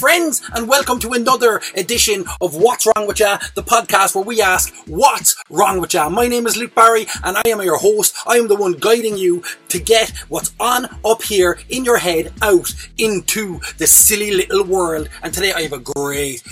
friends, and welcome to another edition of What's Wrong With Ya, the podcast where we ask, what's wrong with ya? My name is Luke Barry, and I am your host. I am the one guiding you to get what's on up here in your head out into the silly little world. And today I have a great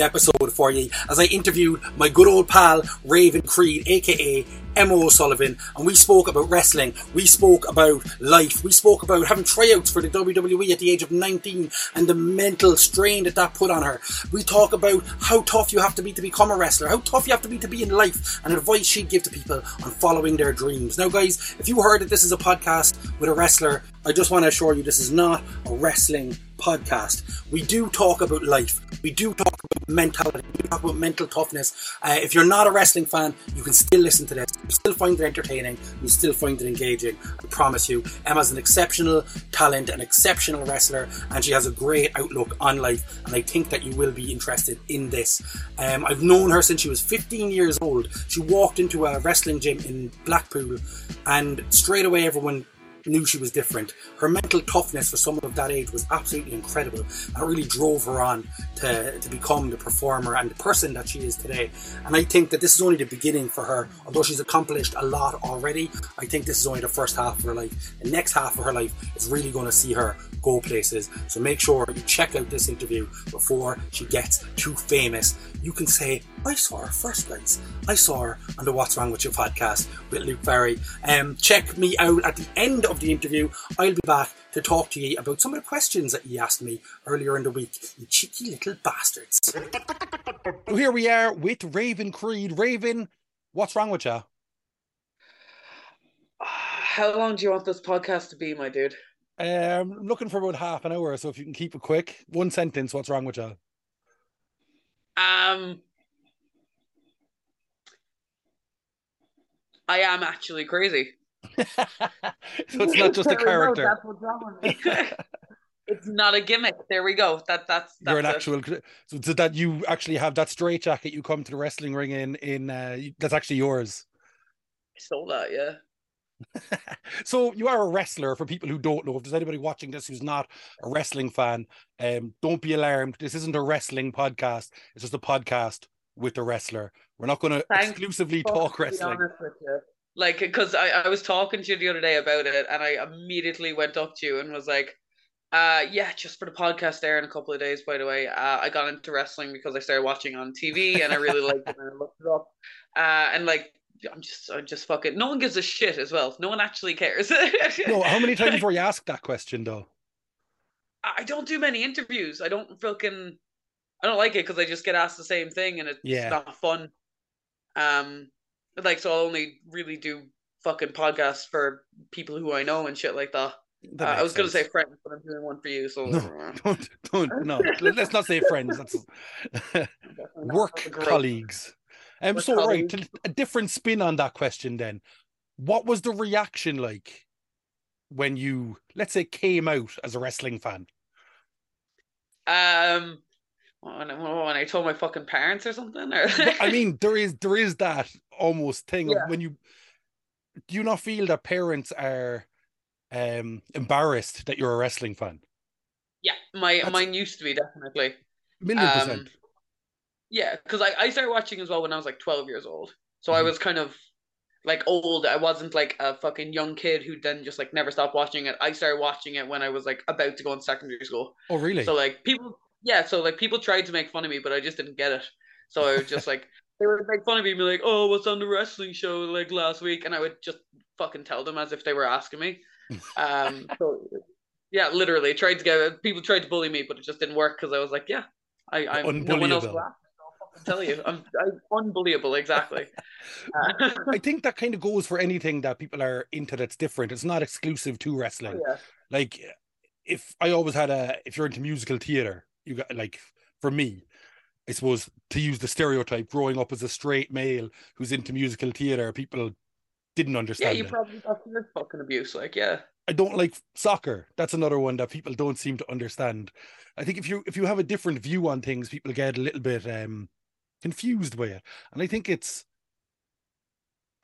episode for you, as I interviewed my good old pal Raven Creed, aka Emma O'Sullivan, and we spoke about wrestling, we spoke about life, we spoke about having tryouts for the WWE at the age of 19 and the mental strain that that put on her. We talk about how tough you have to be to become a wrestler, how tough you have to be to be in life, and advice she'd give to people on following their dreams. Now guys, if you heard that this is a podcast with a wrestler, I just want to assure you this is not a wrestling podcast. We do talk about life, we do talk about mentality, we talk about mental toughness. If you're not a wrestling fan, you can still listen to this. You still find it entertaining, you still find it engaging, I promise you. Emma's an exceptional talent, an exceptional wrestler, and she has a great outlook on life, and I think that you will be interested in this. I've known her since she was 15 years old. She walked into a wrestling gym in Blackpool, and straight away everyone knew she was different. Her mental toughness for someone of that age was absolutely incredible. That really drove her on to become the performer and the person that she is today. And I think that this is only the beginning for her. Although she's accomplished a lot already, I think this is only the first half of her life. The next half of her life is really going to see her go places. So make sure you check out this interview before she gets too famous. You can say, I saw her first, guys. I saw her on the What's Wrong With You podcast with Luke Barry. Check me out at the end of the interview. I'll be back to talk to you about some of the questions that you asked me earlier in the week, you cheeky little bastards. Here we are with Raven Creed. Raven, what's wrong with you? How long do you want this podcast to be, my dude? I'm looking for about half an hour, so if you can keep it quick. One sentence, what's wrong with you? I am actually crazy. So it's not just a character. That's what's wrong with me. It's not a gimmick. There we go. That's you're an actual. So that you actually have that straitjacket you come to the wrestling ring in that's actually yours. I sold that, yeah. So you are a wrestler. For people who don't know, if there's anybody watching this who's not a wrestling fan, don't be alarmed. This isn't a wrestling podcast. It's just a podcast with a wrestler. We're not going to exclusively talk wrestling. Like, because I was talking to you the other day about it, and I immediately went up to you and was like, yeah, just for the podcast there in a couple of days, by the way, I got into wrestling because I started watching on TV and I really liked it and I looked it up. And like, I'm just fucking, no one gives a shit as well. No one actually cares. No, how many times were you asked that question though? I don't do many interviews. I don't like it because I just get asked the same thing and it's not fun. Like, so I'll only really do fucking podcasts for people who I know and shit like that. I was going to say friends, but I'm doing one for you. So no, let's not say friends. That's work colleagues. Right, a different spin on that question then. What was the reaction like when you, let's say, came out as a wrestling fan? When I told my fucking parents or something, or I mean, there is that almost thing of when you do you not feel that parents are embarrassed that you're a wrestling fan? Yeah, mine used to be, definitely. 1,000,000%. Yeah, because I started watching as well when I was like 12 years old, so I was kind of like old. I wasn't like a fucking young kid who then just like never stopped watching it. I started watching it when I was like about to go in secondary school. Oh, really? So like people. Yeah, so like people tried to make fun of me, but I just didn't get it. So I was just like, they would make fun of me and be like, "Oh, what's on the wrestling show like last week?" And I would just fucking tell them as if they were asking me. So yeah, literally tried to get it. People tried to bully me, but it just didn't work because I was like, "Yeah, I'm no one else will ask me, so I'll fucking tell you, I'm unbelievable." Exactly. I think that kind of goes for anything that people are into that's different. It's not exclusive to wrestling. Yeah. Like if you're into musical theater. You got, like, for me, I suppose, to use the stereotype, growing up as a straight male who's into musical theatre, people didn't understand. Yeah, you probably got some fucking abuse, like, yeah. I don't like soccer. That's another one that people don't seem to understand. I think if you have a different view on things, people get a little bit confused by it. And I think I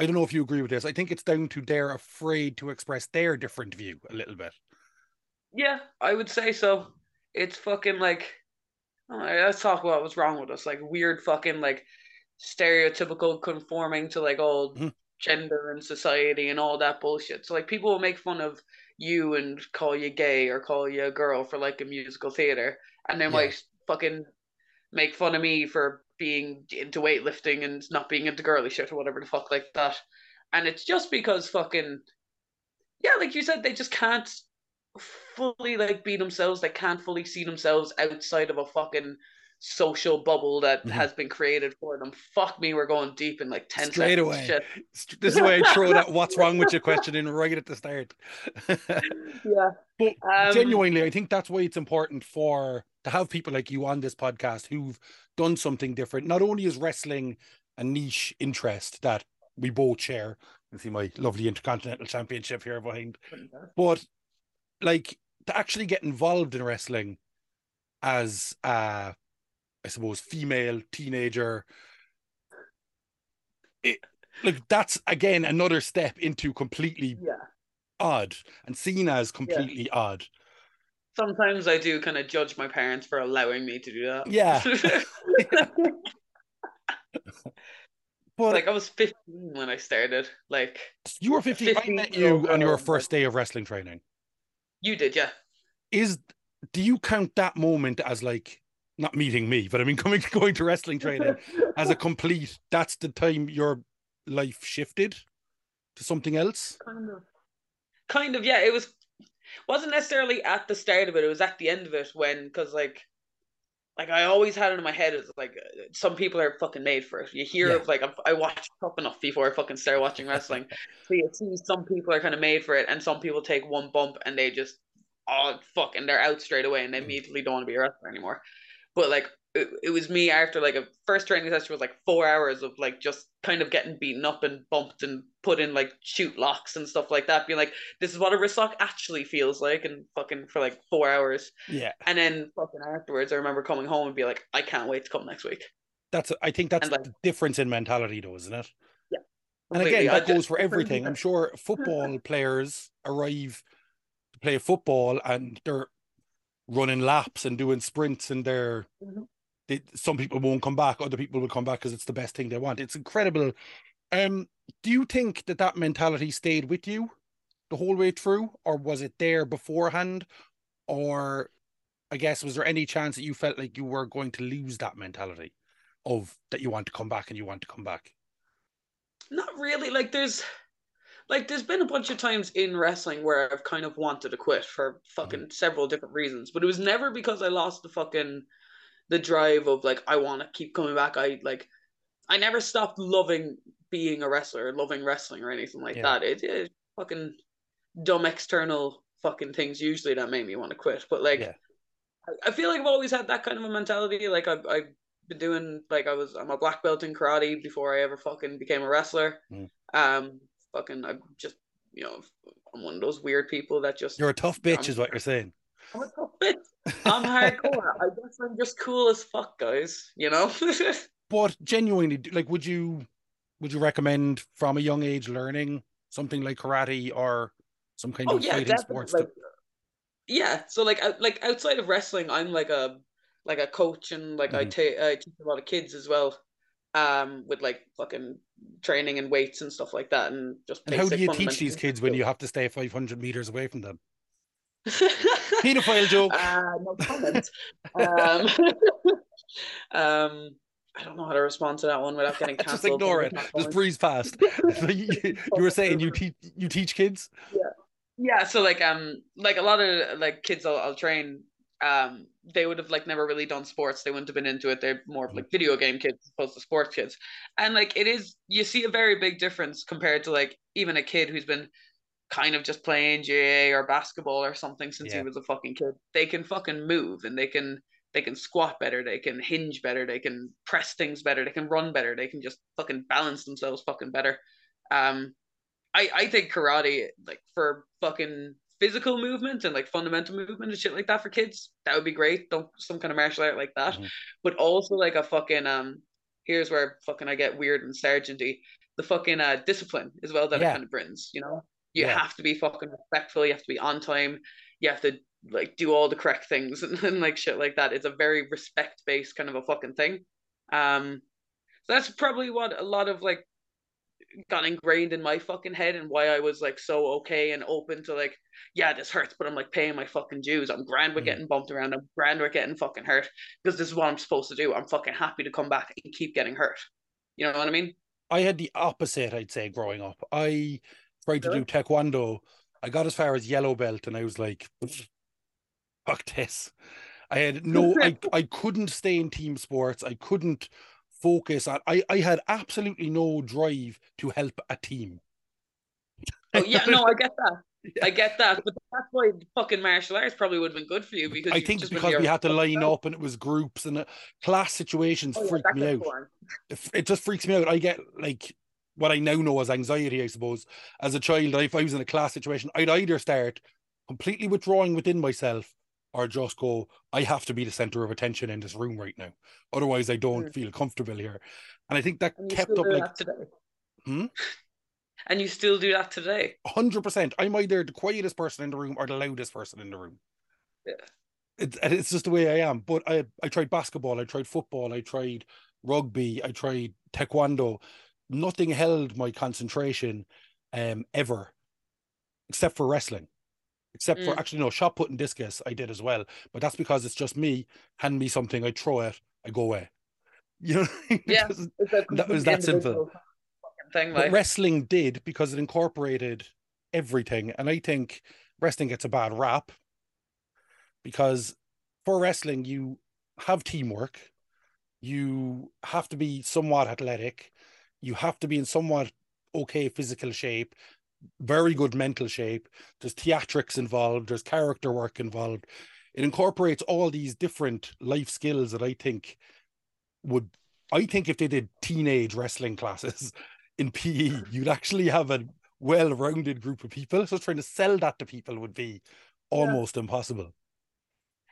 don't know if you agree with this, I think it's down to they're afraid to express their different view a little bit. Yeah, I would say so. it's fucking like, let's talk about what's wrong with us. Like weird fucking like stereotypical conforming to like old gender and society and all that bullshit. So like people will make fun of you and call you gay or call you a girl for like a musical theater, and then like fucking make fun of me for being into weightlifting and not being into girly shit or whatever the fuck like that. And it's just because fucking, like you said, they just can't fully like be themselves. They can't fully see themselves outside of a fucking social bubble that has been created for them. Fuck me, we're going deep in like 10 straight seconds. Away. Shit. This is why I throw that what's wrong with your question in right at the start. But genuinely, I think that's why it's important for to have people like you on this podcast who've done something different. Not only is wrestling a niche interest that we both share, you see my lovely Intercontinental Championship here behind, but like to actually get involved in wrestling as I suppose female teenager, it, like that's again another step into completely odd and seen as completely odd. Sometimes I do kind of judge my parents for allowing me to do that. But like I was 15 when I started. Like you were 15. I met you on your first day of wrestling training. You did, yeah. Do you count that moment as like not meeting me, but I mean going to wrestling training as a complete? That's the time your life shifted to something else. Kind of, yeah. It wasn't necessarily at the start of it. It was at the end of it when, because like I always had it in my head is like some people are fucking made for it. You hear of like I watched up enough before I fucking started watching wrestling. So you see some people are kind of made for it, and some people take one bump and they just and they're out straight away and they immediately don't want to be a wrestler anymore. But like it was me after like a first training session was like 4 hours of like just kind of getting beaten up and bumped and put in like shoot locks and stuff like that, being like, this is what a wrist lock actually feels like, and fucking for like 4 hours. Yeah. And then fucking afterwards I remember coming home and be like, I can't wait to come next week. I think that's like, the difference in mentality though, isn't it? Yeah. And completely. Again, that goes for everything. I'm sure football players arrive to play football and they're running laps and doing sprints, and they're some people won't come back, other people will come back because it's the best thing they want. It's incredible. Do you think that mentality stayed with you the whole way through, or was it there beforehand? Or I guess, was there any chance that you felt like you were going to lose that mentality of that you want to come back and you want to come back? Not really. Like there's been a bunch of times in wrestling where I've kind of wanted to quit for fucking several different reasons, but it was never because I lost the fucking the drive of like, I want to keep coming back. I never stopped loving being a wrestler, loving wrestling or anything like that. It's fucking dumb external fucking things usually that made me want to quit. But like, I feel like I've always had that kind of a mentality. Like I've been doing, like I'm a black belt in karate before I ever fucking became a wrestler. I'm just, I'm one of those weird people that just... You're a tough bitch is what you're saying. I'm a tough bitch. I'm hardcore. I guess I'm just cool as fuck, guys, But genuinely, like, would you recommend from a young age learning something like karate or some kind of fighting sports? Like, so like outside of wrestling, I'm like a coach, and like I teach a lot of kids as well. With like fucking training and weights and stuff like that, and just basic. And how do you teach these kids when you have to stay 500 meters away from them? Pedophile joke. No comment. I don't know how to respond to that one without getting cancelled. Just ignore it. Just breeze past. You were saying you teach kids. Yeah. So like a lot of like kids I'll train. They would have like never really done sports. They wouldn't have been into it. They're more of like video game kids as opposed to sports kids. And like you see a very big difference compared to like even a kid who's been kind of just playing GAA or basketball or something since he was a fucking kid. They can fucking move, and they can squat better. They can hinge better. They can press things better. They can run better. They can just fucking balance themselves fucking better. I think karate, like for fucking physical movement and like fundamental movement and shit like that for kids, that would be great. Don't some kind of martial art like that, but also like a fucking here's where fucking I get weird and sergeanty. The fucking discipline as well that it kind of brings. You have to be fucking respectful. You have to be on time. You have to like do all the correct things and like shit like that. It's a very respect-based kind of a fucking thing. So that's probably what a lot of like got ingrained in my fucking head, and why I was like so okay and open to like, yeah, this hurts, but I'm like paying my fucking dues. I'm grand with getting bumped around. I'm grand with getting fucking hurt, because this is what I'm supposed to do. I'm fucking happy to come back and keep getting hurt. You know what I mean? I had the opposite, I'd say, growing up. I tried to do taekwondo. I got as far as yellow belt and I was like, fuck this. I had no, I couldn't stay in team sports. I couldn't focus on, I had absolutely no drive to help a team. Oh yeah, no, I get that. Yeah. I get that. But that's why fucking martial arts probably would have been good for you, because I think just because we had to line up and it was groups and class situations freaked me out. It just freaks me out. I get like what I now know as anxiety, I suppose. As a child, if I was in a class situation, I'd either start completely withdrawing within myself or just go, I have to be the center of attention in this room right now. Otherwise, I don't feel comfortable here. And I think that kept up like... And you still do that today? 100%. I'm either the quietest person in the room or the loudest person in the room. Yeah. It's just the way I am. But I tried basketball, I tried football, I tried rugby, I tried taekwondo. Nothing held my concentration ever, except for wrestling. Except for, actually, no, shot put and discus I did as well. But that's because it's just me, hand me something, I throw it, I go away. You know what I mean? Yeah. That was that simple. Thing, like. But wrestling did, because it incorporated everything, and I think wrestling gets a bad rap because for wrestling you have teamwork, you have to be somewhat athletic, you have to be in somewhat okay physical shape, very good mental shape, there's theatrics involved, there's character work involved. It incorporates all these different life skills that I think would, I think if they did teenage wrestling classes in PE, you'd actually have a well-rounded group of people. So trying to sell that to people would be almost impossible.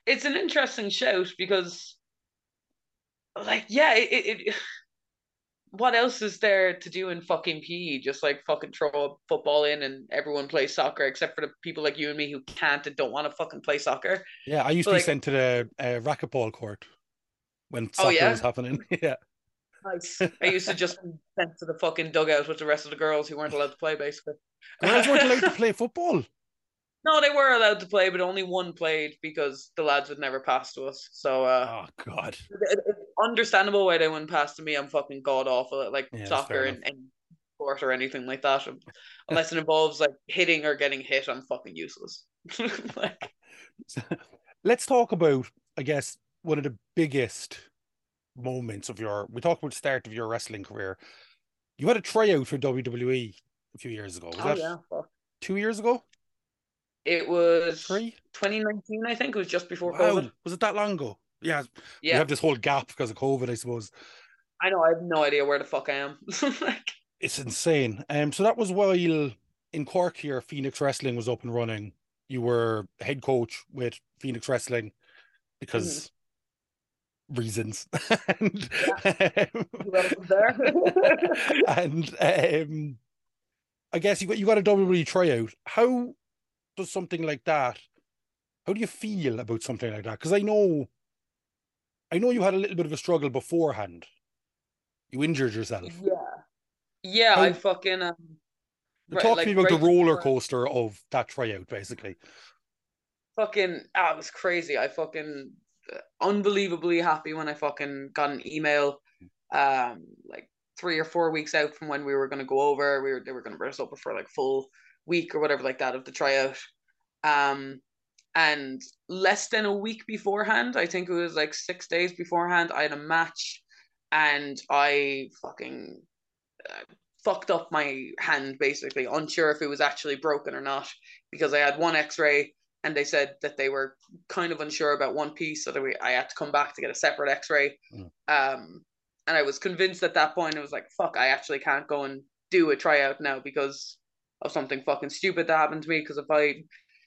It's an interesting shout because, like, yeah, what else is there to do in fucking PE? Just, like, fucking throw a football in and everyone plays soccer, except for the people like you and me who can't and don't want to fucking play soccer. Yeah, I used to be sent to the racquetball court when soccer was happening. Yeah. Nice. I used to just be sent to the fucking dugout with the rest of the girls who weren't allowed to play, basically. Girls weren't allowed to play football? No, they were allowed to play, but only one played because the lads would never pass to us. So, oh, God. It's understandable why they wouldn't pass to me. I'm fucking god-awful at, like, soccer and sport or anything like that. Unless it involves, like, hitting or getting hit, I'm fucking useless. Like... Let's talk about, I guess, one of the biggest... moments of your, we talked about the start of your wrestling career. You had a tryout for WWE a few years ago. Was that 2 years ago? It was 2019, I think. It was just before COVID. Was it that long ago? Yeah. We have this whole gap because of COVID, I suppose. I know. I have no idea where the fuck I am. Like... It's insane. So that was while in Cork here, Phoenix Wrestling was up and running. You were head coach with Phoenix Wrestling because... reasons. And, and I guess you got a WWE tryout. How does something like that, how do you feel about something like that? Because I know you had a little bit of a struggle beforehand. You injured yourself. Yeah. How, I fucking talk to me about the roller coaster of that tryout, basically. It was crazy. I fucking unbelievably happy when I fucking got an email like 3 or 4 weeks out from when we were going to go over. They were going to rehearse up for like full week or whatever like that of the tryout, and less than a week beforehand, I think it was like 6 days beforehand, I had a match and I fucking fucked up my hand, basically unsure if it was actually broken or not, because I had one x-ray and they said that they were kind of unsure about one piece, so that I had to come back to get a separate x-ray. And I was convinced at that point, I was like, fuck, I actually can't go and do a tryout now because of something fucking stupid that happened to me. Because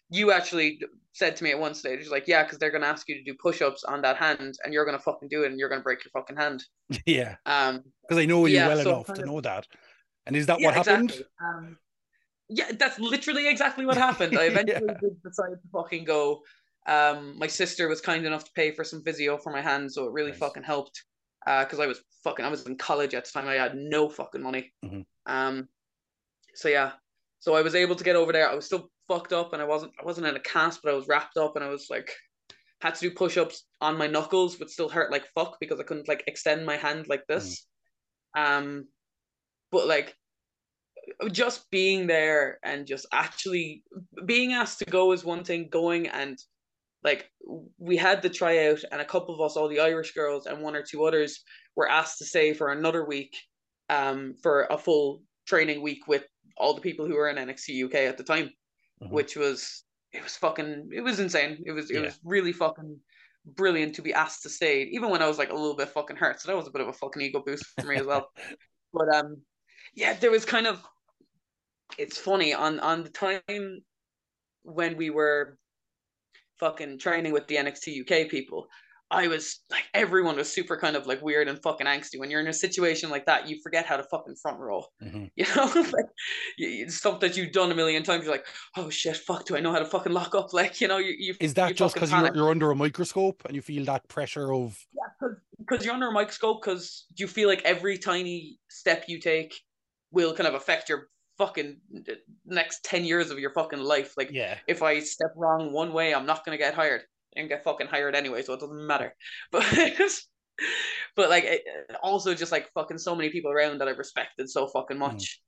you actually said to me at one stage, you're like, yeah, because they're going to ask you to do push-ups on that hand and you're going to fucking do it and you're going to break your fucking hand. Yeah. Because I know you enough to know that. And is that what happened? Exactly. Yeah, that's literally exactly what happened. I eventually did decide to fucking go My sister was kind enough to pay for some physio for my hand, so it really fucking helped. Because I was in college at the time. I had no fucking money. Mm-hmm. So yeah, so I was able to get over there. I was still fucked up, and I wasn't in a cast, but I was wrapped up, and I was like, had to do push-ups on my knuckles, but still hurt like fuck because I couldn't like extend my hand like this. Mm-hmm. But like, just being there and just actually being asked to go is one thing. Going and like, we had the tryout, and a couple of us, all the Irish girls and one or two others, were asked to stay for another week, for a full training week with all the people who were in NXT UK at the time, mm-hmm. which was, it was insane. It was really fucking brilliant to be asked to stay, even when I was like a little bit fucking hurt. So that was a bit of a fucking ego boost for me as well. But yeah, there was kind of, it's funny, on the time when we were fucking training with the NXT UK people, I was like, everyone was super kind of like weird and fucking angsty. When you're in a situation like that, you forget how to fucking front roll, mm-hmm. you know, like, stuff that you've done a million times. You're like, oh shit, fuck, do I know how to fucking lock up? Like, you know, is that you just because you're under a microscope and you feel that pressure of? Yeah, because you're under a microscope, because you feel like every tiny step you take will kind of affect your fucking next 10 years of your fucking life. Like, yeah. If I step wrong one way, I'm not going to get hired. And get fucking hired anyway, so it doesn't matter. But but like, it, also just like fucking so many people around that I respected so fucking much,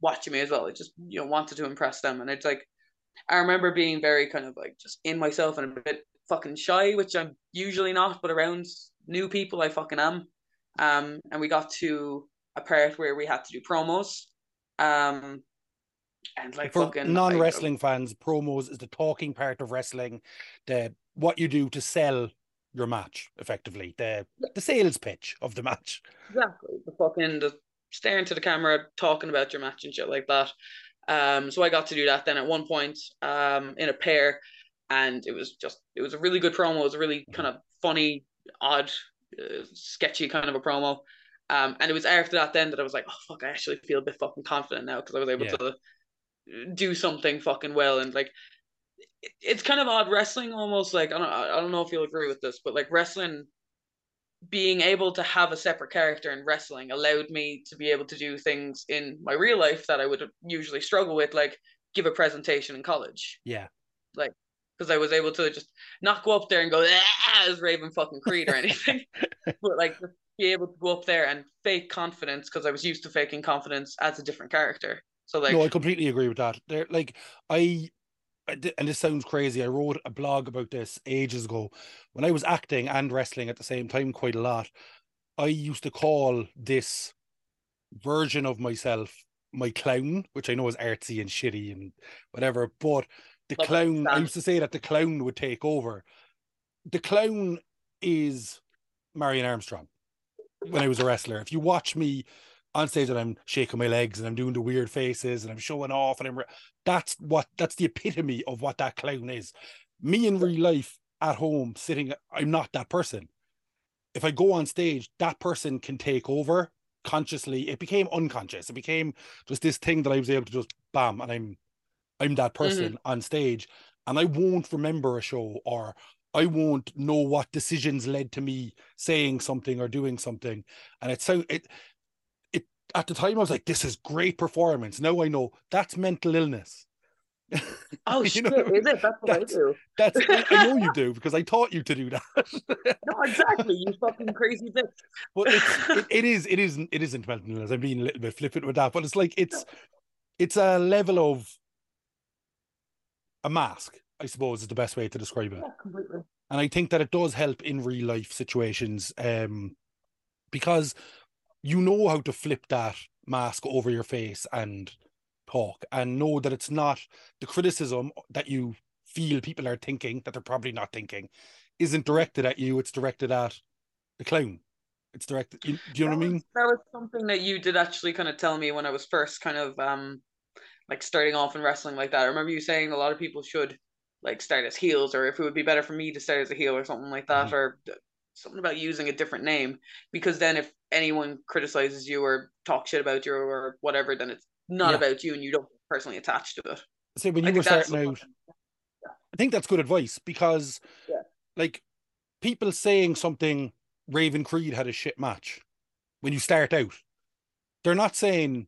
watching me as well. I just, you know, wanted to impress them, and it's like, I remember being very kind of like just in myself and a bit fucking shy, which I'm usually not, but around new people I fucking am. And we got to a part where we had to do promos, and like, for fucking non-wrestling fans, promos is the talking part of wrestling, the what you do to sell your match, effectively the sales pitch of the match. Exactly, the fucking staring to the camera, talking about your match and shit like that. So I got to do that then at one point, in a pair, and it was a really good promo. It was a really kind of funny, odd, sketchy kind of a promo. And it was after that then that I was like, oh fuck, I actually feel a bit fucking confident now, because I was able to do something fucking well. And like, it's kind of odd, wrestling, almost like, I don't know if you'll agree with this, but like, wrestling, being able to have a separate character in wrestling allowed me to be able to do things in my real life that I would usually struggle with, like give a presentation in college. Yeah. Like, because I was able to just not go up there and go, as Raven fucking Creed or anything, but like, be able to go up there and fake confidence, because I was used to faking confidence as a different character. So like, no, I completely agree with that. They're like, and this sounds crazy, I wrote a blog about this ages ago. When I was acting and wrestling at the same time quite a lot, I used to call this version of myself my clown, which I know is artsy and shitty and whatever, but the clown, I used to say that the clown would take over. The clown is Marion Armstrong when I was a wrestler. If you watch me on stage and I'm shaking my legs and I'm doing the weird faces and I'm showing off, and that's the epitome of what that clown is. Me in real life at home sitting, I'm not that person. If I go on stage, that person can take over consciously. It became unconscious. It became just this thing that I was able to just bam, and I'm that person on stage, and I won't remember a show, or I won't know what decisions led to me saying something or doing something. And at the time, I was like, this is great performance. Now I know that's mental illness. Oh, shit, know what I mean? Is it? That's what I do. I know you do, because I taught you to do that. No, exactly, you fucking crazy bitch. But it isn't mental illness. I'm being a little bit flippant with that, but it's like, it's a level of a mask, I suppose, is the best way to describe it. Yeah, completely. And I think that it does help in real life situations, because you know how to flip that mask over your face and talk, and know that it's not the criticism that you feel people are thinking, that they're probably not thinking, isn't directed at you. It's directed at the clown. It's directed. Do you know what I mean? That was something that you did actually kind of tell me when I was first kind of like starting off in wrestling like that. I remember you saying a lot of people should like start as heels, or if it would be better for me to start as a heel or something like that, or something about using a different name, because then if anyone criticizes you or talks shit about you or whatever, then it's not about you, and you don't personally attach to it. So when you were starting out, think that's good advice, because like people saying something, Raven Creed had a shit match when you start out. They're not saying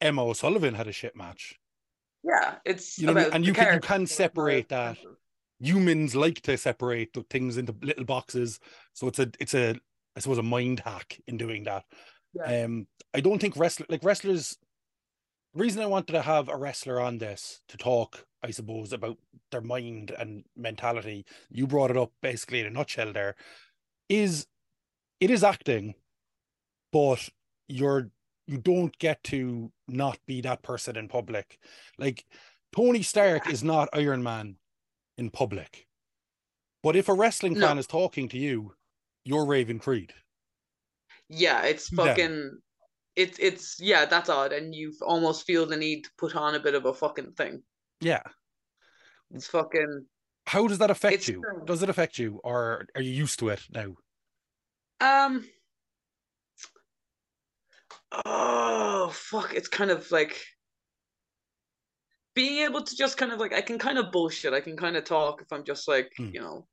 Emma O'Sullivan had a shit match. Yeah, it's, you know, about, and you can separate that. Humans like to separate the things into little boxes, so it's a I suppose a mind hack in doing that. Yeah. I don't think wrestlers. The reason I wanted to have a wrestler on this to talk, I suppose, about their mind and mentality, you brought it up basically in a nutshell there, is it is acting, but you don't get to not be that person in public. Like, Tony Stark is not Iron Man in public. But if a wrestling fan is talking to you, you're Raven Creed. Yeah, it's fucking... It's yeah, that's odd. And you almost feel the need to put on a bit of a fucking thing. Yeah. It's fucking... How does that affect you? Does it affect you? Or are you used to it now? Oh, fuck. It's kind of like being able to just kind of like, I can kind of bullshit. I can kind of talk if I'm just like, you know,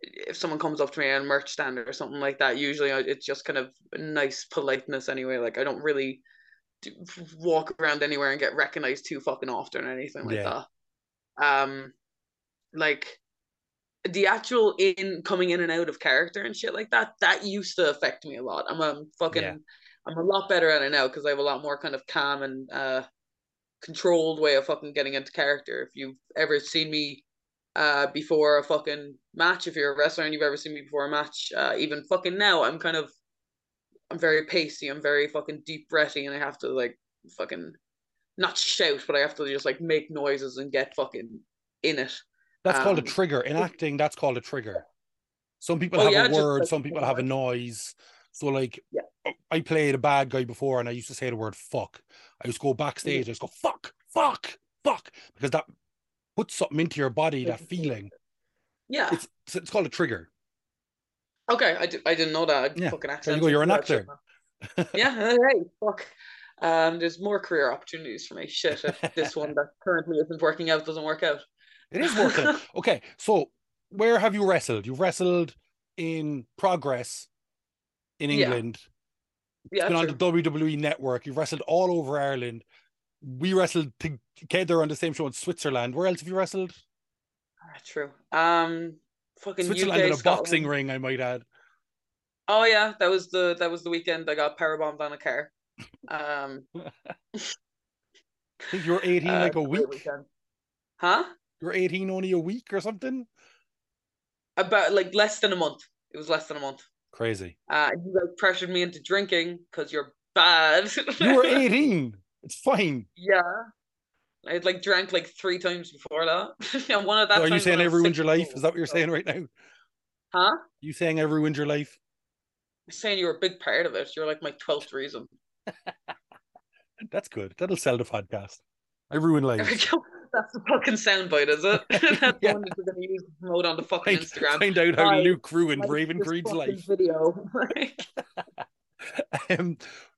if someone comes up to me on merch stand or something like that, usually it's just kind of nice politeness anyway. Like, I don't really walk around anywhere and get recognized too fucking often or anything like that. Like the actual coming in and out of character and shit like that, that used to affect me a lot. I'm a lot better at it now because I have a lot more kind of calm and controlled way of fucking getting into character. If you've ever seen me before a fucking match, if you're a wrestler and you've ever seen me before a match, even fucking now, I'm very pacey, I'm very fucking deep breathy, and I have to like fucking not shout, but I have to just like make noises and get fucking in it. That's called a trigger. In acting, that's called a trigger. Some people have a word, some people have a noise. So like, I played a bad guy before and I used to say the word fuck. I used to go backstage, I used to go fuck, fuck, fuck, because that puts something into your body, that feeling. Yeah. It's called a trigger. Okay, I didn't know that. Fucking accent. There you go, you're an actor. Yeah, hey, fuck. There's more career opportunities for me. Shit, if this one that currently isn't working out doesn't work out. It is working out. Okay, so where have you wrestled? You've wrestled in Progress. In England, it's been on the WWE network. You've wrestled all over Ireland. We wrestled together on the same show in Switzerland. Where else have you wrestled? True. Fucking Switzerland in a boxing ring, I might add. Oh yeah, that was the weekend I got powerbombed on a car. I think you were 18 like a week. Weekend. Huh? You're 18 only a week or something? About like less than a month. It was less than a month. Crazy. You guys pressured me into drinking because you're bad. You were 18. It's fine. Yeah. I had like drank like 3 times before that. And one of that. So are you saying I ruined your life? Is that what you're saying right now? Huh? Are you saying I ruined your life? I'm saying you were a big part of it. You're like my 12th reason. That's good. That'll sell the podcast. I ruined life. That's the fucking soundbite, is it? That's the one that we're going to use to promote on the fucking Instagram. Find out how Luke ruined Raven Creed's life. Video.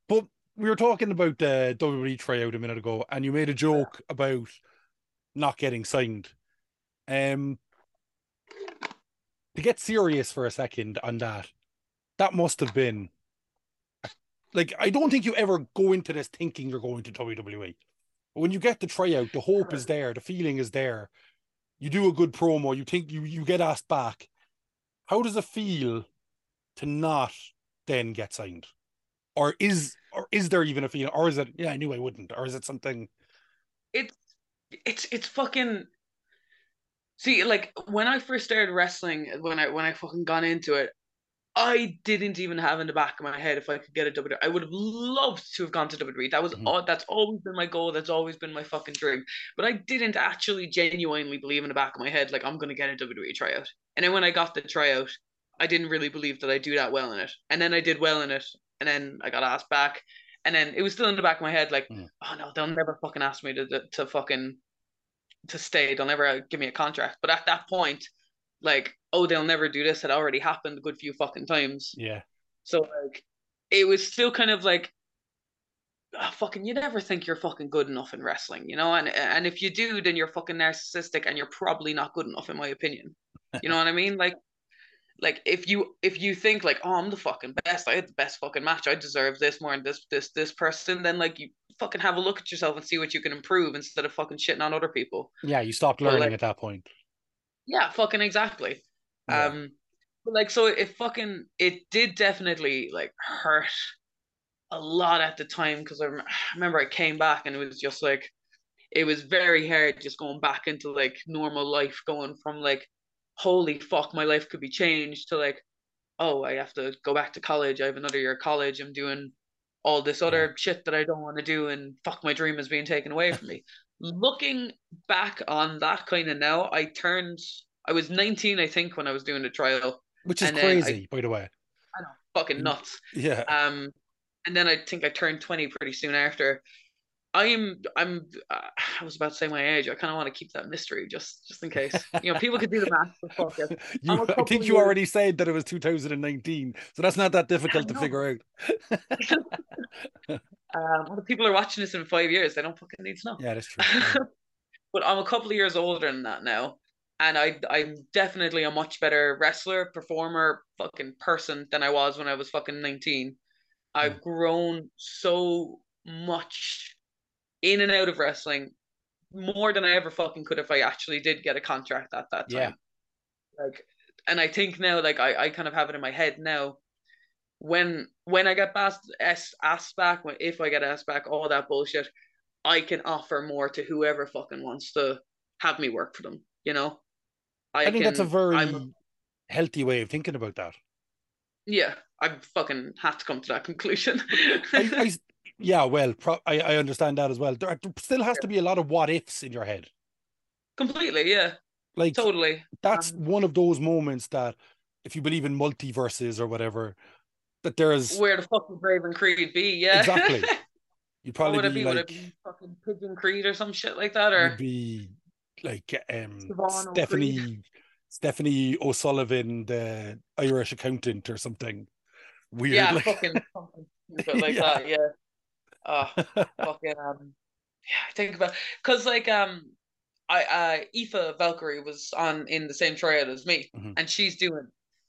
But we were talking about the WWE tryout a minute ago, and you made a joke about not getting signed. To get serious for a second on that, that must have been... Like, I don't think you ever go into this thinking you're going to WWE. When you get the tryout, the hope is there, the feeling is there. You do a good promo, you think you get asked back. How does it feel to not then get signed? Or is there even a feeling? Or is it, yeah, I knew I wouldn't? Or is it something? It's fucking... See, like, when I first started wrestling, when I fucking got into it, I didn't even have in the back of my head if I could get a WWE. I would have loved to have gone to WWE. That was that's always been my goal. That's always been my fucking dream. But I didn't actually genuinely believe in the back of my head, like, I'm going to get a WWE tryout. And then when I got the tryout, I didn't really believe that I'd do that well in it. And then I did well in it. And then I got asked back. And then it was still in the back of my head, like, oh no, they'll never fucking ask me to fucking to stay. They'll never give me a contract. But at that point, like, oh, they'll never do this. It already happened a good few fucking times. Yeah. So, like, it was still kind of like, fucking, you never think you're fucking good enough in wrestling, you know? And if you do, then you're fucking narcissistic and you're probably not good enough, in my opinion. You know what I mean? Like if you think like, oh, I'm the fucking best, I had the best fucking match, I deserve this more than this person, then like you fucking have a look at yourself and see what you can improve instead of fucking shitting on other people. Yeah, you stop learning at that point. Yeah, fucking exactly. Yeah. But like, so it did definitely like hurt a lot at the time, because I remember I came back and it was just like, it was very hard just going back into like normal life, going from like, holy fuck, my life could be changed, to like, oh, I have to go back to college, I have another year of college, I'm doing all this other shit that I don't want to do, and fuck, my dream is being taken away from me. Looking back on that kind of now, I was 19, I think, when I was doing the trial. Which is crazy, by the way. I know, fucking nuts. Yeah. And then I think I turned 20 pretty soon after. I was about to say my age. I kind of want to keep that mystery just in case. You know, people could do the math. For fuck it. I think you already said that it was 2019, so that's not that difficult to figure out. Well, the people are watching this in 5 years. They don't fucking need to know. Yeah, that's true. Yeah. But I'm a couple of years older than that now, and I'm definitely a much better wrestler, performer, fucking person than I was when I was fucking 19. I've grown so much in and out of wrestling, more than I ever fucking could if I actually did get a contract at that time. Yeah. Like, and I think now, like, I kind of have it in my head now, when I get asked back, if I get asked back, all that bullshit, I can offer more to whoever fucking wants to have me work for them, you know? I think that's a very healthy way of thinking about that. Yeah, I fucking had to come to that conclusion. Yeah, well, I understand that as well. There still has to be a lot of what ifs in your head. Completely, yeah. Like, totally. That's one of those moments that, if you believe in multiverses or whatever, that there's... Where the fuck would Raven Creed be, yeah. Exactly. You'd probably would it be fucking Pigeon Creed or some shit like that? Or... You'd be like Stephanie O'Sullivan, the Irish accountant or something weird. Yeah, like... fucking something like that, yeah. Oh, fucking yeah, I think about, because like Aoife Valkyrie was on in the same trial as me, and she's doing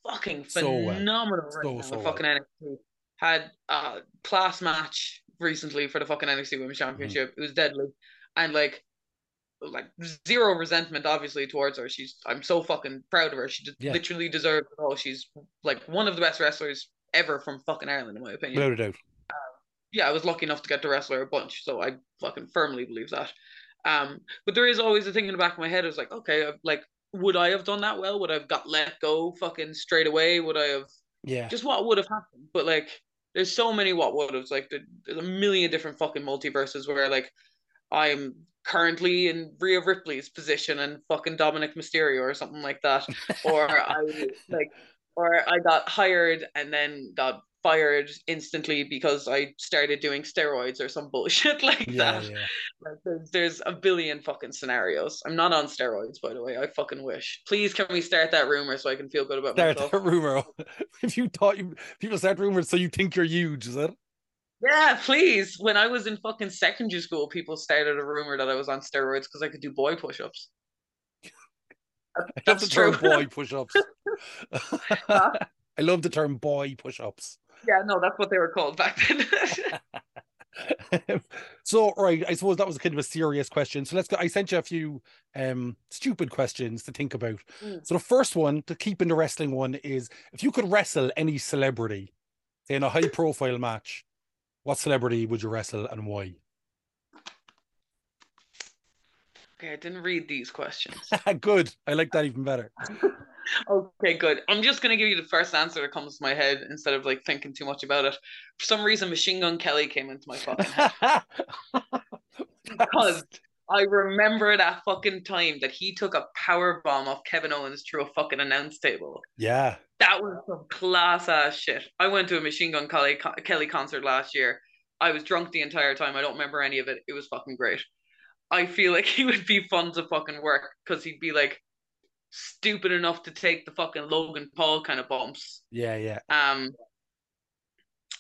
fucking phenomenal fucking NXT. Had a class match recently for the fucking NXT Women's Championship. It was deadly, and like zero resentment obviously towards her. I'm so fucking proud of her. She literally deserves it all. She's like one of the best wrestlers ever from fucking Ireland, in my opinion. No doubt. Yeah, I was lucky enough to get to wrestle her a bunch, so I fucking firmly believe that. But there is always a thing in the back of my head. It was like, okay, like, would I have done that well? Would I have got let go fucking straight away? Would I have... Yeah. Just what would have happened? But, like, there's so many what would haves. Like, there's a million different fucking multiverses where, like, I'm currently in Rhea Ripley's position and fucking Dominic Mysterio or something like that. Or I got hired and then got... fired instantly because I started doing steroids or some bullshit like that. Yeah. Like, there's a billion fucking scenarios. I'm not on steroids, by the way. I fucking wish. Please, can we start that rumor so I can feel good about myself? Start that rumor. People start rumors so you think you're huge, is it? Yeah, please. When I was in fucking secondary school, people started a rumor that I was on steroids because I could do boy push-ups. That's true. Boy push-ups. I love the term boy push-ups. Yeah, no, that's what they were called back then. So, right, I suppose that was kind of a serious question. So let's go. I sent you a few stupid questions to think about. So the first one, to keep in the wrestling one, is if you could wrestle any celebrity, say in a high-profile match, what celebrity would you wrestle and why? Okay, I didn't read these questions. Good. I like that even better. Okay, good. I'm just going to give you the first answer that comes to my head instead of like thinking too much about it. For some reason, Machine Gun Kelly came into my fucking head. Because I remember that fucking time that he took a power bomb off Kevin Owens through a fucking announce table. Yeah. That was some class ass shit. I went to a Machine Gun Kelly concert last year. I was drunk the entire time. I don't remember any of it. It was fucking great. I feel like he would be fun to fucking work because he'd be like, stupid enough to take the fucking Logan Paul kind of bumps. Yeah, yeah.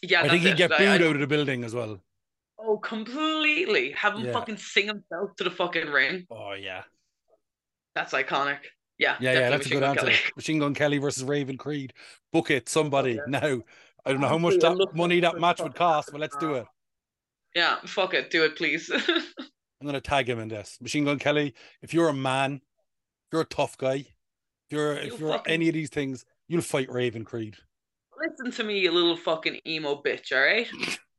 Yeah, I think he'd get booed out of the building as well. Oh, completely. Have him fucking sing himself to the fucking ring. Oh, yeah. That's iconic. Yeah. Yeah, yeah. That's a good answer. Machine Gun Kelly versus Raven Creed. Book it, somebody. Now, I don't know how much that money that match would cost, but let's do it. Yeah, fuck it. Do it, please. I'm going to tag him in this. Machine Gun Kelly, if you're a man, if you're a tough guy, if you're any of these things, you'll fight Raven Creed. Listen to me, you little fucking emo bitch, all right?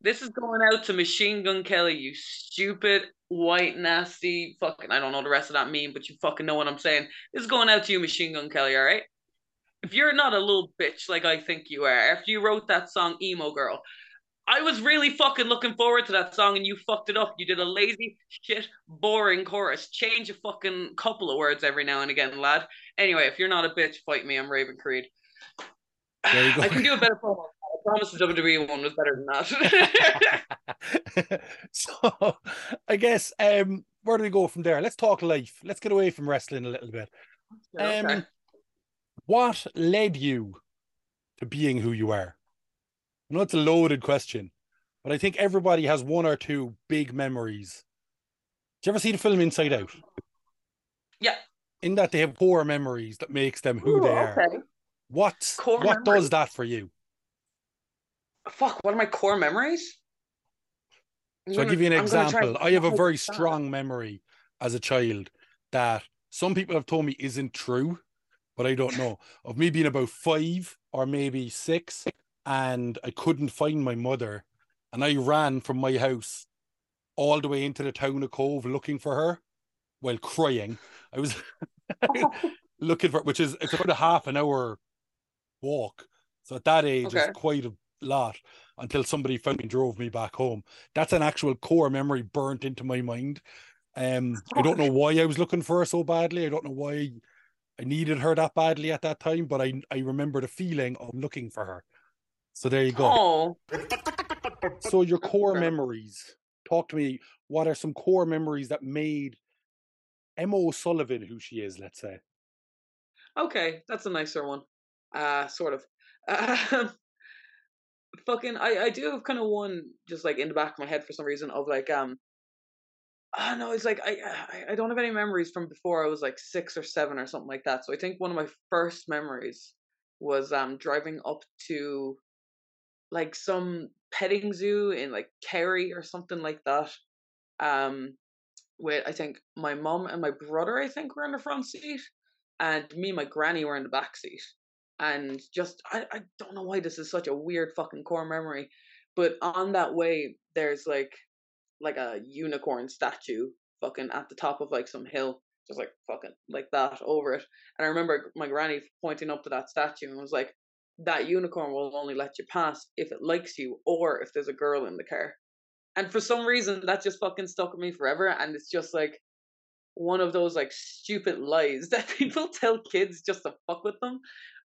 This is going out to Machine Gun Kelly, you stupid, white, nasty, fucking, I don't know the rest of that meme, but you fucking know what I'm saying. This is going out to you, Machine Gun Kelly, all right? If you're not a little bitch like I think you are, after you wrote that song, Emo Girl, I was really fucking looking forward to that song and you fucked it up. You did a lazy, shit, boring chorus. Change a fucking couple of words every now and again, lad. Anyway, if you're not a bitch, fight me, I'm Raven Creed. There you go. I can do a better promo. I promise the WWE one was better than that. So I guess where do we go from there? Let's talk life. Let's get away from wrestling a little bit. Okay. What led you to being who you are? I know it's a loaded question, but I think everybody has one or two big memories. Did you ever see the film Inside Out? Yeah. In that they have core memories that makes them who they are. Okay. What does that for you? Fuck, what are my core memories? So I'll give you an example. I have a very strong memory as a child that some people have told me isn't true, but I don't know, of me being about 5 or maybe 6 and I couldn't find my mother and I ran from my house all the way into the town of Cove looking for her while crying. I was looking for, which is, it's about a half an hour walk. So at that age, it's quite a lot until somebody found me and drove me back home. That's an actual core memory burnt into my mind. I don't know why I was looking for her so badly. I don't know why I needed her that badly at that time, but I remember the feeling of looking for her. So there you go. Oh. So your core memories. Talk to me. What are some core memories that made Emma O'Sullivan who she is, let's say? Okay, that's a nicer one. Sort of. Fucking, I do have kind of one just like in the back of my head for some reason of like, I don't know, it's like, I don't have any memories from before I was like 6 or 7 or something like that. So I think one of my first memories was driving up to like some petting zoo in like Kerry or something like that. With I think my mom and my brother, I think, were in the front seat. And me and my granny were in the back seat. And just, I don't know why this is such a weird fucking core memory, but on that way, there's like a unicorn statue fucking at the top of like some hill, just like fucking like that over it. And I remember my granny pointing up to that statue and was like, that unicorn will only let you pass if it likes you or if there's a girl in the car. And for some reason, that just fucking stuck with me forever. And it's just like, one of those like stupid lies that people tell kids just to fuck with them.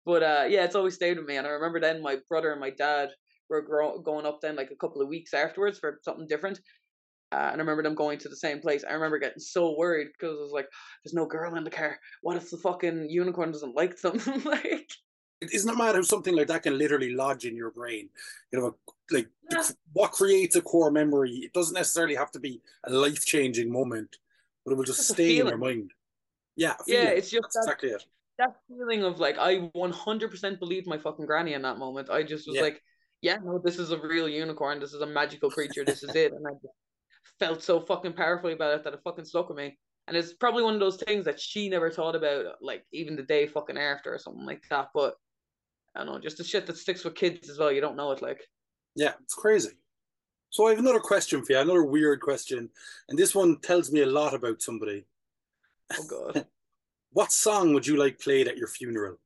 But yeah, it's always stayed with me. And I remember then my brother and my dad were going up then like a couple of weeks afterwards for something different. And I remember them going to the same place. I remember getting so worried because I was like, there's no girl in the car. What if the fucking unicorn doesn't like them? Like, isn't it mad how something like that can literally lodge in your brain? You know, like what creates a core memory? It doesn't necessarily have to be a life-changing moment. But it will just stay in your mind. Yeah, yeah, it's just that, exactly it. That feeling of like, I 100% believed my fucking granny in that moment. I just was like, yeah, no, this is a real unicorn. This is a magical creature. This is it. And I just felt so fucking powerfully about it that it fucking stuck with me. And it's probably one of those things that she never thought about, like even the day fucking after or something like that. But I don't know, just the shit that sticks with kids as well. You don't know it, like. Yeah, it's crazy. So I have another question for you, another weird question. And this one tells me a lot about somebody. Oh, God. What song would you like played at your funeral?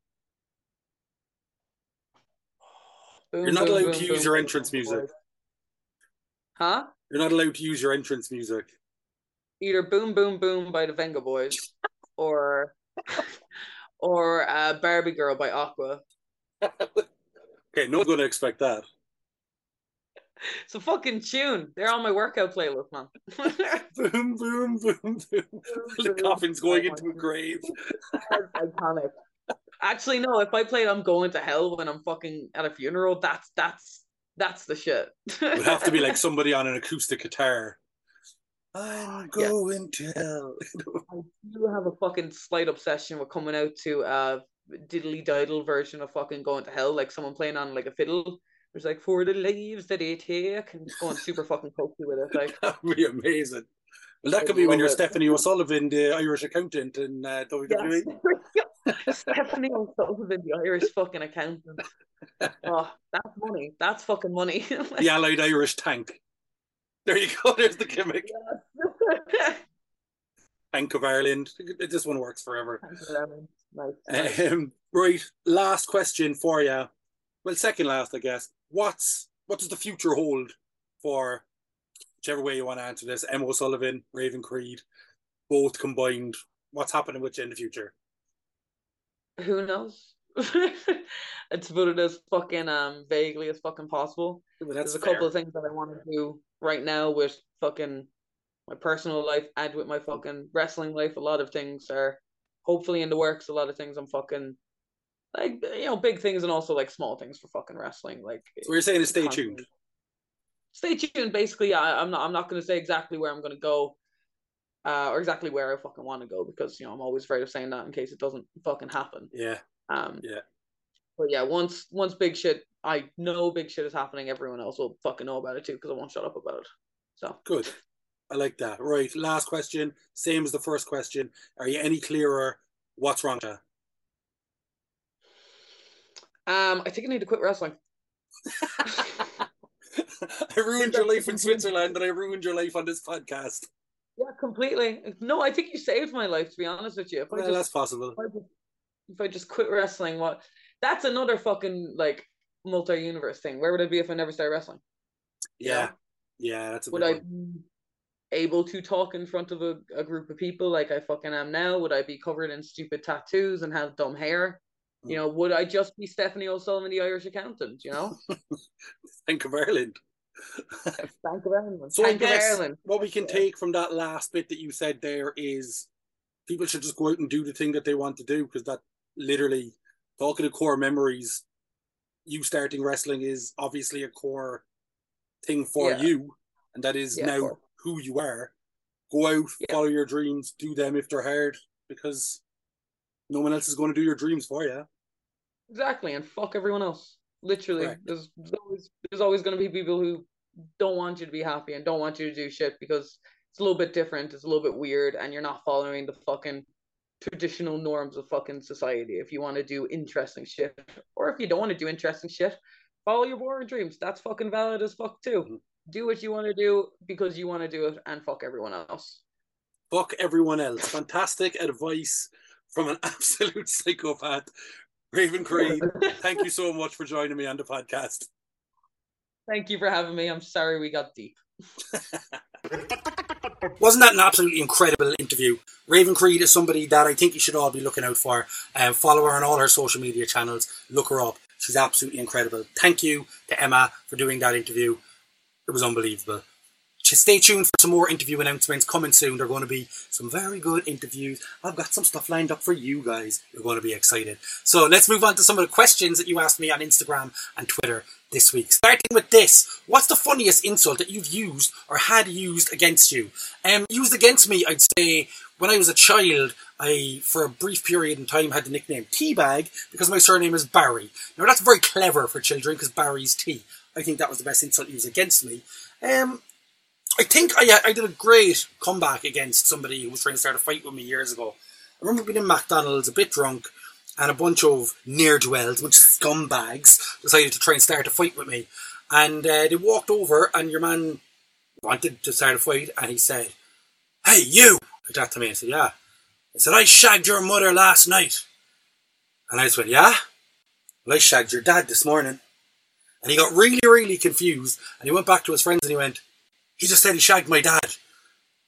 Boom, you're not allowed to use your entrance music. Huh? You're not allowed to use your entrance music. Either Boom Boom Boom by the Venga Boys or Barbie Girl by Aqua. Okay, no one's going to expect that. It's a fucking tune. They're on my workout playlist, man. Boom, boom, boom, boom. The coffin's going into a grave. That's iconic. Actually, no. If I played "I'm Going to Hell" when I'm fucking at a funeral, that's That's the shit. It would have to be like somebody on an acoustic guitar. I'm going to hell. I do have a fucking slight obsession with coming out to a diddly diddle version of fucking Going to Hell, like someone playing on like a fiddle. There's like, for the leaves that they take, and just going super fucking cokey with it. Like, that would be amazing. Well, that could be when you're Stephanie O'Sullivan, the Irish accountant in WWE. Yes. Stephanie O'Sullivan, the Irish fucking accountant. Oh, that's money. That's fucking money. Like, the Allied Irish tank. There you go. There's the gimmick. Yeah. Tank of Ireland. This one works forever. Nice. Right. Last question for you. Well, second last, I guess. What does the future hold for, whichever way you want to answer this, Emma O'Sullivan, Raven Creed, both combined? What's happening with you in the future? Who knows? It's about it as fucking vaguely as fucking possible. Well, there's a couple of things that I want to do right now with fucking my personal life and with my fucking wrestling life. A lot of things are hopefully in the works. A lot of things I'm fucking, like, you know, big things and also like small things for fucking wrestling. Like, so you're saying to stay tuned. Stay tuned. Basically, I'm not going to say exactly where I'm going to go, or exactly where I fucking want to go, because, you know, I'm always afraid of saying that in case it doesn't fucking happen. Yeah. Yeah. But yeah, once big shit, I know big shit is happening. Everyone else will fucking know about it too, because I won't shut up about it. So good. I like that. Right. Last question, same as the first question. Are you any clearer what's wrong with you? I think I need to quit wrestling. I ruined your life in Switzerland, and I ruined your life on this podcast. Yeah, completely. No, I think you saved my life, to be honest with you. Yeah, that's possible. If I just quit wrestling, what? That's another fucking like multi-universe thing. Where would I be if I never started wrestling? Yeah, yeah, that's a big one. Would I be able to talk in front of a group of people like I fucking am now? Would I be covered in stupid tattoos and have dumb hair? You know, would I just be Stephanie O'Sullivan, the Irish accountant? You know, Bank of Ireland. Bank of Ireland. So Bank of Ireland. What we can take from that last bit that you said there is, people should just go out and do the thing that they want to do, because that literally, talking of core memories, you starting wrestling is obviously a core thing for you, and that is now who you are. Go out, follow your dreams, do them if they're hard, because no one else is going to do your dreams for you. Exactly, and fuck everyone else. Literally, there's always going to be people who don't want you to be happy and don't want you to do shit because it's a little bit different, it's a little bit weird, and you're not following the fucking traditional norms of fucking society. If you want to do interesting shit, or if you don't want to do interesting shit, follow your boring dreams. That's fucking valid as fuck too. Mm-hmm. Do what you want to do because you want to do it, and fuck everyone else. Fuck everyone else. Fantastic advice from an absolute psychopath. Raven Creed, thank you so much for joining me on the podcast. Thank you for having me. I'm sorry we got deep. Wasn't that an absolutely incredible interview? Raven Creed is somebody that I think you should all be looking out for. Follow her on all her social media channels. Look her up. She's absolutely incredible. Thank you to Emma for doing that interview. It was unbelievable. Stay tuned for some more interview announcements coming soon. There are going to be some very good interviews. I've got some stuff lined up for you guys. You're going to be excited. So let's move on to some of the questions that you asked me on Instagram and Twitter this week. Starting with this. What's the funniest insult that you've used or had used against you? Used against me, I'd say, when I was a child, I, for a brief period in time, had the nickname Teabag because my surname is Barry. Now, that's very clever for children because Barry's tea. I think that was the best insult used against me. I think I did a great comeback against somebody who was trying to start a fight with me years ago. I remember being in McDonald's, a bit drunk, and a bunch of ne'er-do-wells, which scumbags, decided to try and start a fight with me. And they walked over, and your man wanted to start a fight, and he said, "Hey, you!" Like that to me. I said, "Yeah." He said, "I shagged your mother last night." And I just went, "Yeah? Well, I shagged your dad this morning." And he got really, really confused, and he went back to his friends and he went, "He just said he shagged my dad."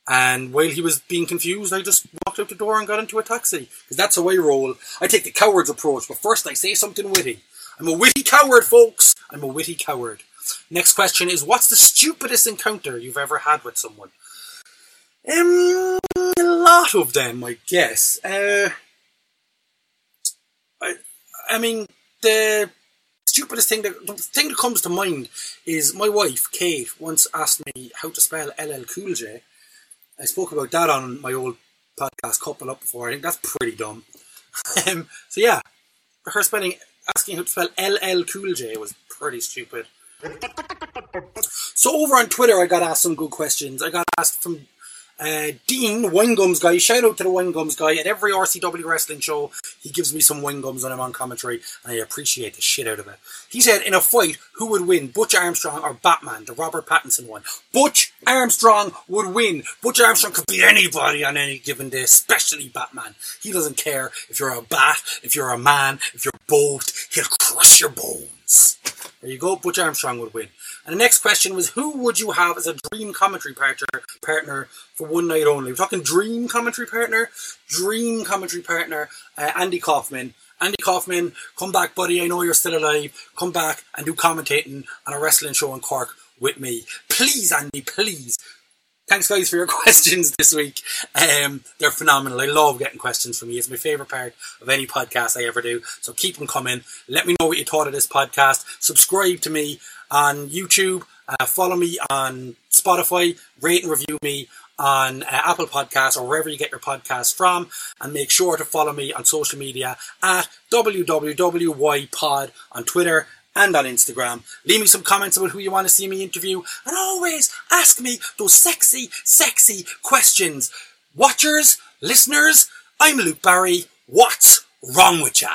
And while he was being confused, I just walked out the door and got into a taxi. Because that's how I roll. I take the coward's approach, but first I say something witty. I'm a witty coward, folks. I'm a witty coward. Next question is, what's the stupidest encounter you've ever had with someone? A lot of them, I guess. I mean, the stupidest thing, the thing that comes to mind is my wife, Kate, once asked me how to spell LL Cool J. I spoke about that on my old podcast Couple Up before. I think that's pretty dumb. So yeah, her spelling, asking how to spell LL Cool J was pretty stupid. So over on Twitter, I got asked some good questions. I got asked from Dean, Winegums guy. Shout out to the Winegums guy. At every RCW wrestling show, he gives me some Winegums when I'm on commentary, and I appreciate the shit out of it. He said, in a fight, who would win, Butch Armstrong or Batman, the Robert Pattinson one? Butch Armstrong would win. Butch Armstrong could beat anybody on any given day, especially Batman. He doesn't care if you're a bat, if you're a man, if you're both, he'll crush your bones. There you go, Butch Armstrong would win. And the next question was, who would you have as a dream commentary partner for one night only? We're talking dream commentary partner. Dream commentary partner, Andy Kaufman. Andy Kaufman, come back, buddy. I know you're still alive. Come back and do commentating on a wrestling show in Cork with me. Please, Andy, please. Thanks, guys, for your questions this week. They're phenomenal. I love getting questions from you. It's my favourite part of any podcast I ever do. So keep them coming. Let me know what you thought of this podcast. Subscribe to me on YouTube. Follow me on Spotify. Rate and review me on Apple Podcasts or wherever you get your podcasts from. And make sure to follow me on social media at WWYPod on Twitter and on Instagram. Leave me some comments about who you want to see me interview, and always ask me those sexy, sexy questions. Watchers, listeners, I'm Luke Barry. What's wrong with ya?